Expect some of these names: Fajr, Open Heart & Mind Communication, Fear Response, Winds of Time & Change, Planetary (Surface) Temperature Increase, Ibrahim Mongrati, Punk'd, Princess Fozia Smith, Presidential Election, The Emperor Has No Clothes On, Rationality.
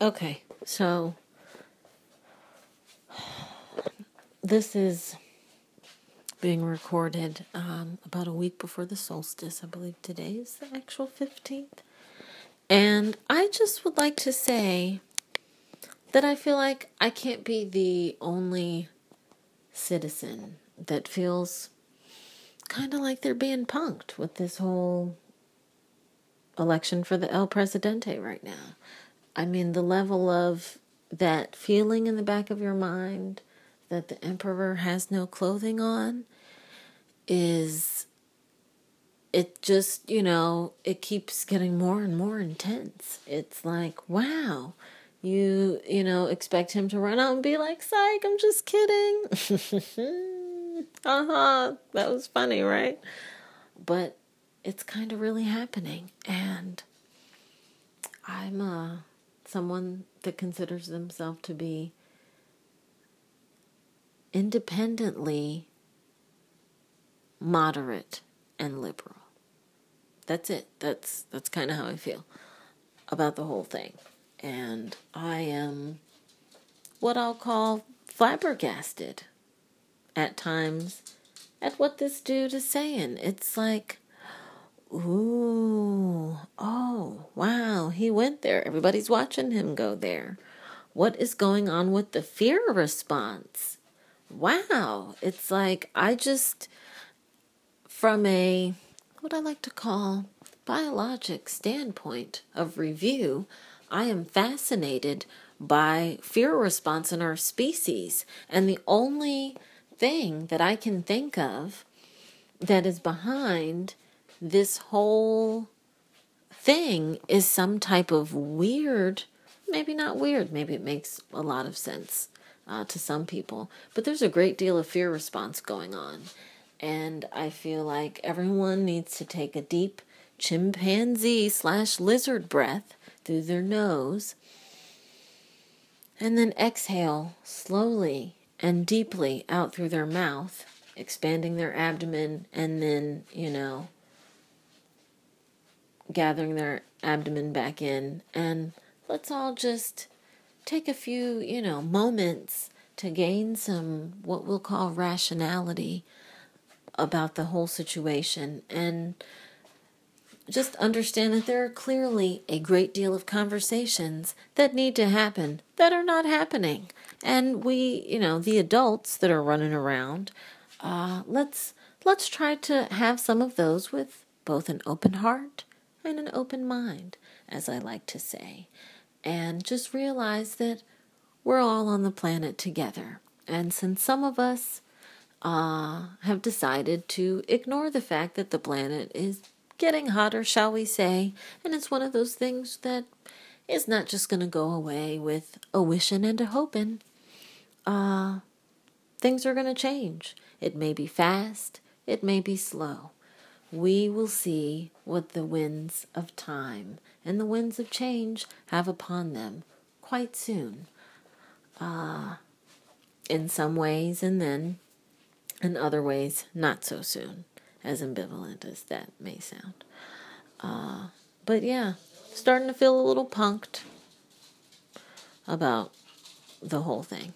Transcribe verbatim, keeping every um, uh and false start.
Okay, so this is being recorded um, about a week before the solstice. I believe today is the actual fifteenth. And I just would like to say that I feel like I can't be the only citizen that feels kind of like they're being punked with this whole election for the El Presidente right now. I mean, the level of that feeling in the back of your mind that the emperor has no clothing on is, it just, you know, it keeps getting more and more intense. It's like, wow, you, you know, expect him to run out and be like, psych, I'm just kidding. uh-huh, that was funny, right? But it's kind of really happening. And I'm uh, someone that considers themselves to be independently moderate and liberal. That's it. That's that's kind of how I feel about the whole thing. And I am what I'll call flabbergasted at times at what this dude is saying. It's like, ooh, oh, wow, he went there. Everybody's watching him go there. What is going on with the fear response? Wow, it's like I just, from a, what I like to call, biologic standpoint of review, I am fascinated by fear response in our species. And the only thing that I can think of that is behind this whole thing is some type of weird, maybe not weird, maybe it makes a lot of sense. Uh, to some people, but there's a great deal of fear response going on, and I feel like everyone needs to take a deep chimpanzee slash lizard breath through their nose, and then exhale slowly and deeply out through their mouth, expanding their abdomen, and then, you know, gathering their abdomen back in, and let's all just take a few, you know, moments to gain some what we'll call rationality about the whole situation and just understand that there are clearly a great deal of conversations that need to happen that are not happening. And we, you know, the adults that are running around, uh, let's let's try to have some of those with both an open heart and an open mind, as I like to say. And just realize that we're all on the planet together. And since some of us uh, have decided to ignore the fact that the planet is getting hotter, shall we say, and it's one of those things that is not just going to go away with a wishing and a hoping, uh, things are going to change. It may be fast, it may be slow. We will see what the winds of time and the winds of change have upon them quite soon, uh, in some ways, and then in other ways, not so soon, as ambivalent as that may sound. Uh, but yeah, starting to feel a little punked about the whole thing.